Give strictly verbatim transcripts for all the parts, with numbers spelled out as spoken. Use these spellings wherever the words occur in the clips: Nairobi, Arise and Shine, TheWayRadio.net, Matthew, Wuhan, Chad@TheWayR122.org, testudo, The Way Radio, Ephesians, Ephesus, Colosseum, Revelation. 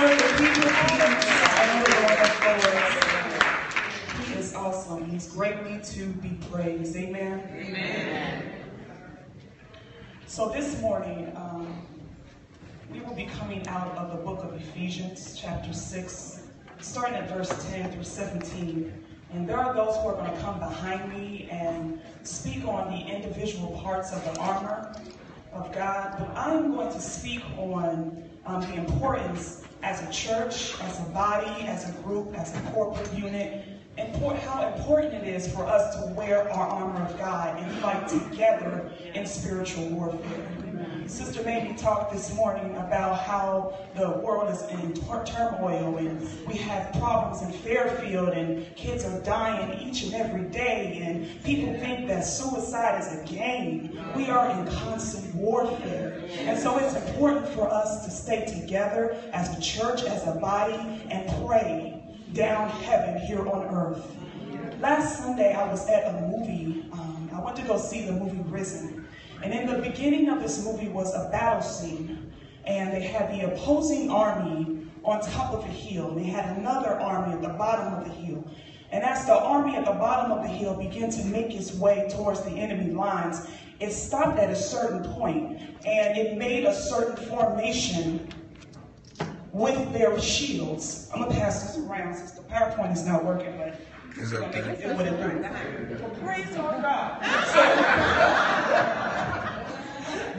honor the people and the Lord of Lords. He is awesome. He's greatly to be praised. Amen. Amen. So this morning, um, we will be coming out of the book of Ephesians, chapter six, starting at verse ten through seventeen. And there are those who are going to come behind me and speak on the individual parts of the armor of God. But I'm going to speak on um, the importance as a church, as a body, as a group, as a corporate unit, and how important it is for us to wear our armor of God and fight together in spiritual warfare. Sister Mamie talked this morning about how the world is in turmoil and we have problems in Fairfield and kids are dying each and every day and people think that suicide is a game. We are in constant warfare. And so it's important for us to stay together as a church, as a body, and pray down heaven here on earth. Last Sunday I was at a movie. Um, I went to go see the movie Risen. And in the beginning of this movie was a battle scene, and they had the opposing army on top of a hill, and they had another army at the bottom of the hill. And as the army at the bottom of the hill began to make its way towards the enemy lines, it stopped at a certain point, and it made a certain formation with their shields. I'm going to pass this around since the PowerPoint is not working, but it's going to make it what it does. Praise our God. So,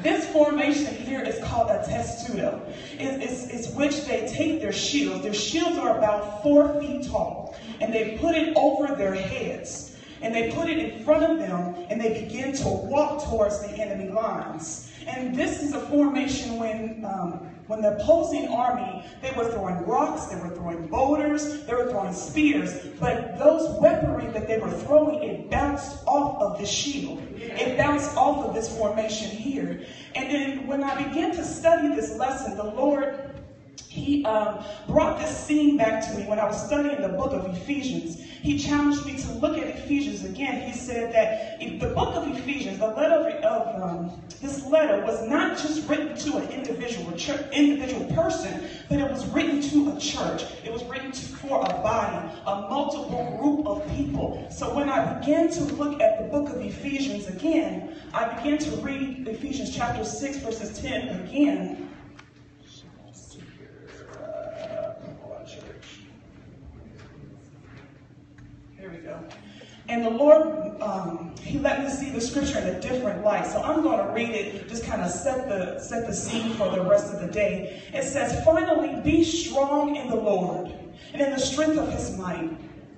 this formation here is called a testudo. It, it's, it's which they take their shields. Their shields are about four feet tall, and they put it over their heads, and they put it in front of them, and they begin to walk towards the enemy lines. And this is a formation when um, when the opposing army, they were throwing rocks, they were throwing boulders, they were throwing spears, but those weaponry that they were throwing, it bounced off of the shield. It bounced off of this formation here. And then when I began to study this lesson, the Lord, He um, brought this scene back to me when I was studying the book of Ephesians. He challenged me to look at Ephesians again. He said that if the book of Ephesians, the letter of um, this letter was not just written to an individual church, individual person, but it was written to a church. It was written to, for a body, a multiple group of people. So when I began to look at the book of Ephesians again, I began to read Ephesians chapter six, verses ten again. And the Lord, um, He let me see the scripture in a different light. So I'm going to read it, just kind of set the, set the scene for the rest of the day. It says, "Finally, be strong in the Lord and in the strength of His might.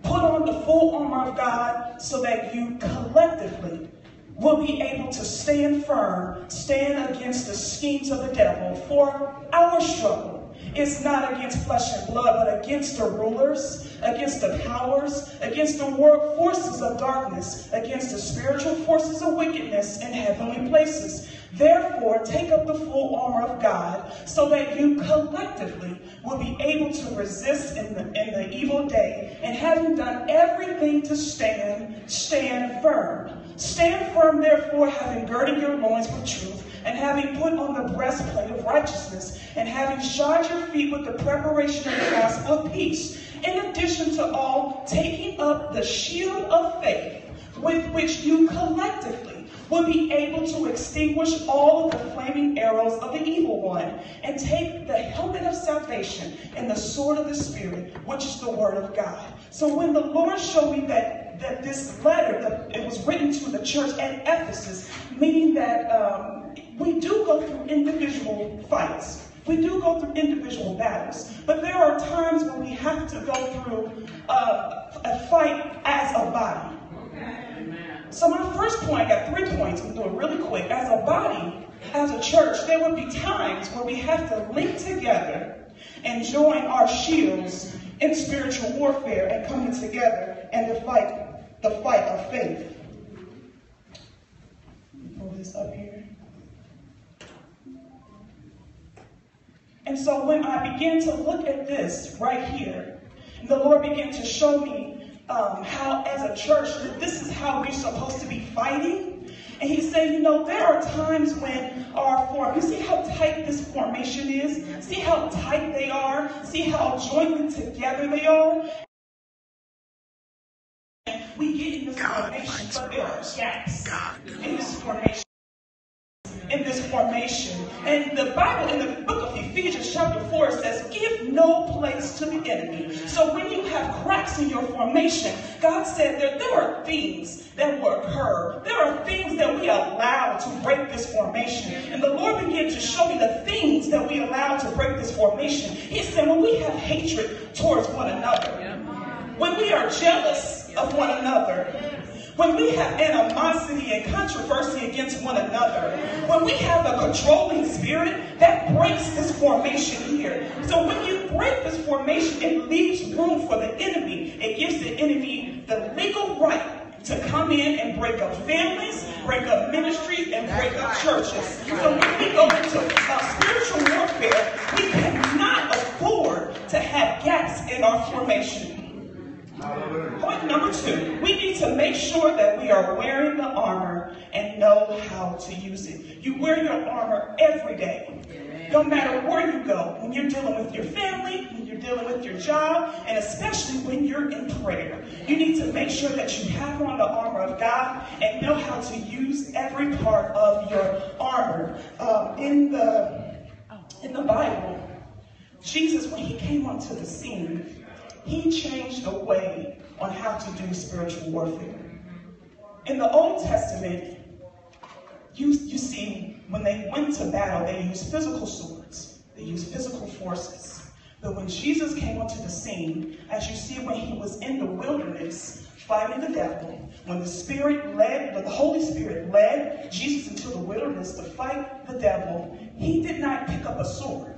Put on the full armor of God so that you collectively will be able to stand firm, stand against the schemes of the devil. For our struggle is not against flesh and blood, but against the rulers, against the powers, against the world forces of darkness, against the spiritual forces of wickedness in heavenly places. Therefore, take up the full armor of God so that you collectively will be able to resist in the, in the evil day. And having done everything to stand, stand firm. Stand firm, therefore, having girded your loins with truth, and having put on the breastplate of righteousness, and having shod your feet with the preparation of the gospel of peace. In addition to all, taking up the shield of faith, with which you collectively will be able to extinguish all of the flaming arrows of the evil one, and take the helmet of salvation and the sword of the Spirit, which is the word of God." So when the Lord showed me that that this letter, that it was written to the church at Ephesus, meaning that um, we do go through individual fights. We do go through individual battles. But there are times when we have to go through uh, a fight as a body. Okay. So my first point, I got three points. I'm going to do it really quick. As a body, as a church, there will be times where we have to link together and join our shields in spiritual warfare and coming together and to fight the fight of faith. Pull this up here. And so when I began to look at this right here, the Lord began to show me um, how as a church, that this is how we're supposed to be fighting. And he's saying, you know, there are times when our form, you see how tight this formation is? See how tight they are? See how jointed together they are? And we get in this God formation, but there are gaps God. in this formation. In this formation. And the Bible, in the book of Ephesians chapter four, says, give no place to the enemy. So when you have cracks in your formation, God said that there are things that will occur. There are things that we allow to break this formation. And the Lord began to show me the things that we allow to break this formation. He said, when we have hatred towards one another, when we are jealous of one another, when we have animosity and controversy against one another, when we have a controlling spirit, that breaks this formation here. So when you break this formation, it leaves room for the enemy. It gives the enemy the legal right to come in and break up families, break up ministries, and break up churches. So when we go into uh, spiritual warfare, we cannot afford to have gaps in our formation. Point number two, we need to make sure that we are wearing the armor and know how to use it. You wear your armor every day. No matter where you go, when you're dealing with your family, when you're dealing with your job, and especially when you're in prayer, you need to make sure that you have on the armor of God and know how to use every part of your armor. Uh, in the, in the Bible, Jesus, when he came onto the scene, he changed the way on how to do spiritual warfare. In the Old Testament, you, you see, when they went to battle, they used physical swords. They used physical forces. But when Jesus came onto the scene, as you see when he was in the wilderness fighting the devil, when the Spirit led, when the Holy Spirit led Jesus into the wilderness to fight the devil, he did not pick up a sword.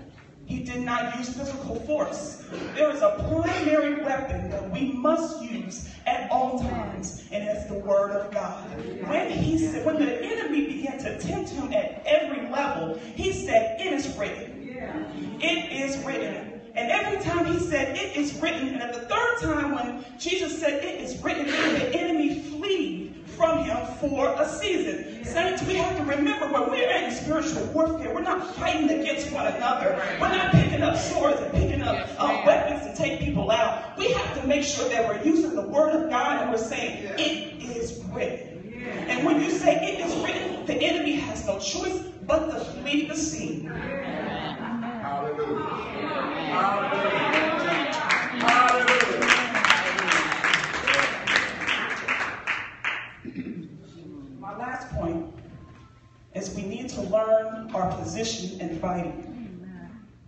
He did not use physical force. There is a primary weapon that we must use at all times, and that's the word of God. When he said, when the enemy began to tempt him at every level, he said, it is written. Yeah. It is written. And every time he said, it is written, and at the third time when Jesus said, it is written, the enemy flee from him for a season. Saints, we have to remember when we're in spiritual warfare, we're not fighting against one another. We're not picking up swords and picking up uh, weapons to take people out. We have to make sure that we're using the word of God and we're saying, it is written. And when you say it is written, the enemy has no choice but to flee the scene. Hallelujah. Hallelujah. Hallelujah. My last point is we need to learn our position in fighting.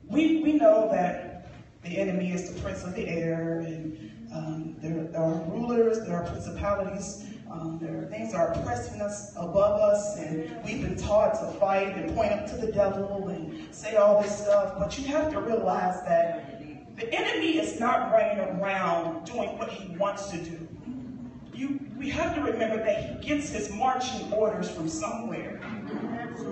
We, we know that the enemy is the prince of the air, and um, there, there are rulers, there are principalities, um, there are things that are pressing us above us, and we've been taught to fight and point up to the devil and say all this stuff, but you have to realize that the enemy is not running around doing what he wants to do. You, we have to remember that he gets his marching orders from somewhere.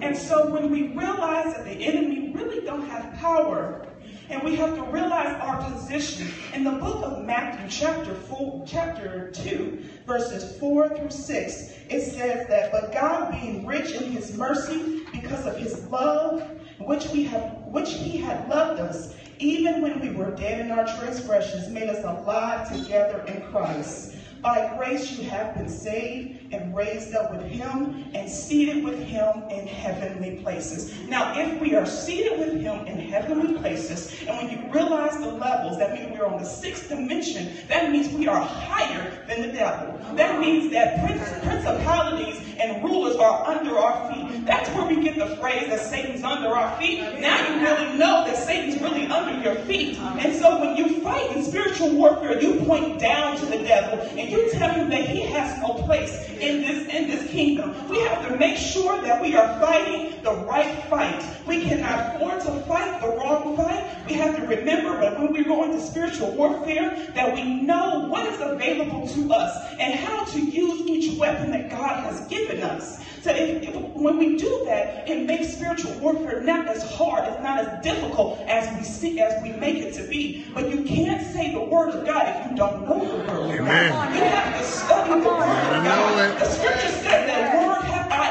And so when we realize that the enemy really don't have power, and we have to realize our position, in the book of Matthew chapter four, chapter two, verses four through six, it says that, but God being rich in his mercy because of his love, which we have, which he had loved us, even when we were dead in our transgressions, made us alive together in Christ. By grace you have been saved and raised up with him and seated with him in heavenly places. Now, if we are seated with him in heavenly places, and when you realize the levels, that means we're on the sixth dimension, that means we are higher than the devil. That means that principalities and rulers are under our feet. That's where we get the phrase that Satan's under our feet. Now you really know that Satan's really under your feet. And so when you fight in spiritual warfare, you point down to the devil, and you tell him that he has no place in this, in this kingdom. We have to make sure that we are fighting the right fight. We cannot afford to fight the wrong fight. We have to remember that when we go into spiritual warfare, that we know what is available to us and how to use each weapon that God has given us. So if, if, when we do that, it makes spiritual warfare not as hard, it's not as difficult as we see, as we make it to be. But you can't say the word of God if you don't know the word of God. You have to study the word of God. The scripture said that word have I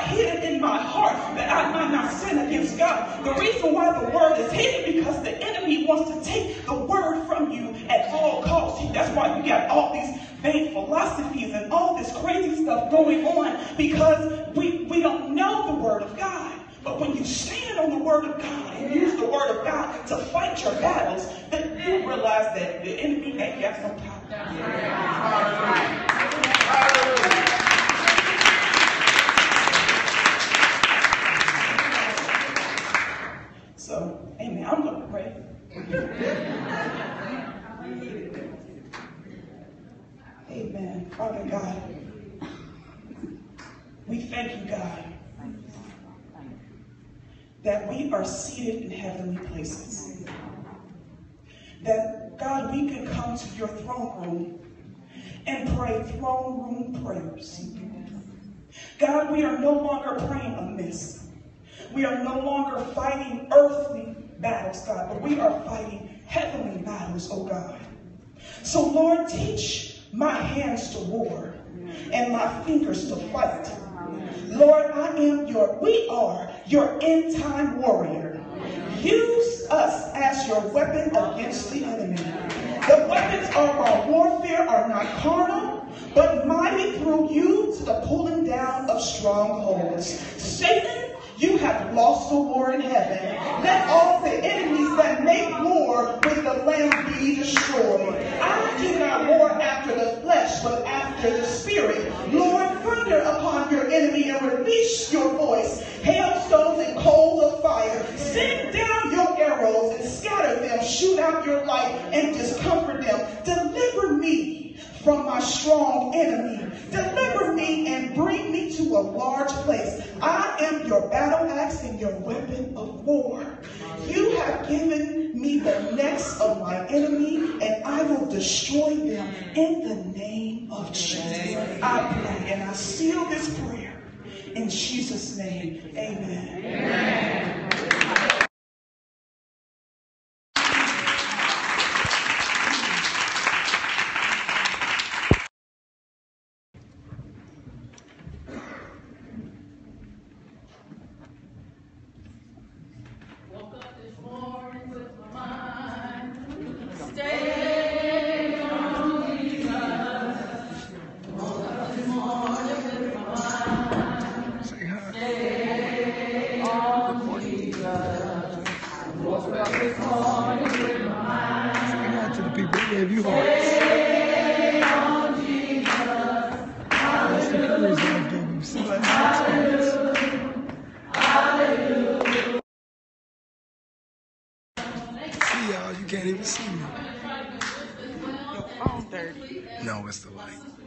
reason why the word is hidden, because the enemy wants to take the word from you at all costs. That's why you got all these vain philosophies and all this crazy stuff going on, because we, we don't know the word of God. But when you stand on the word of God and use the word of God to fight your battles, then you realize that the enemy may have some power. That's right. That's right. That's right. So, amen. I'm going to pray. Amen. Father God, we thank you, God, that we are seated in heavenly places. That, God, we can come to your throne room and pray throne room prayers. God, we are no longer praying amiss. We are no longer fighting earthly battles, God, but we are fighting heavenly battles, oh God. So, Lord, teach my hands to war and my fingers to fight. Lord, I am your, we are your end-time warrior. Use us as your weapon against the enemy. The weapons of our warfare are not carnal, but mighty through you to the pulling down of strongholds. Satan, you have lost the war in heaven. Let all the enemies that make war with the Lamb be destroyed. I do not war after the flesh, but after the spirit. Lord, thunder upon your enemy and release your voice. Hailstones and coals of fire. Send down your arrows and scatter them. Shoot out your light and discomfort them. Deliver me from my strong enemy. Deliver me and bring me to a large place. I am your battle axe and your weapon of war. You have given me the necks of my enemy, and I will destroy them in the name of Jesus. I pray and I seal this prayer in Jesus' name. Amen. Amen. No, it's the light.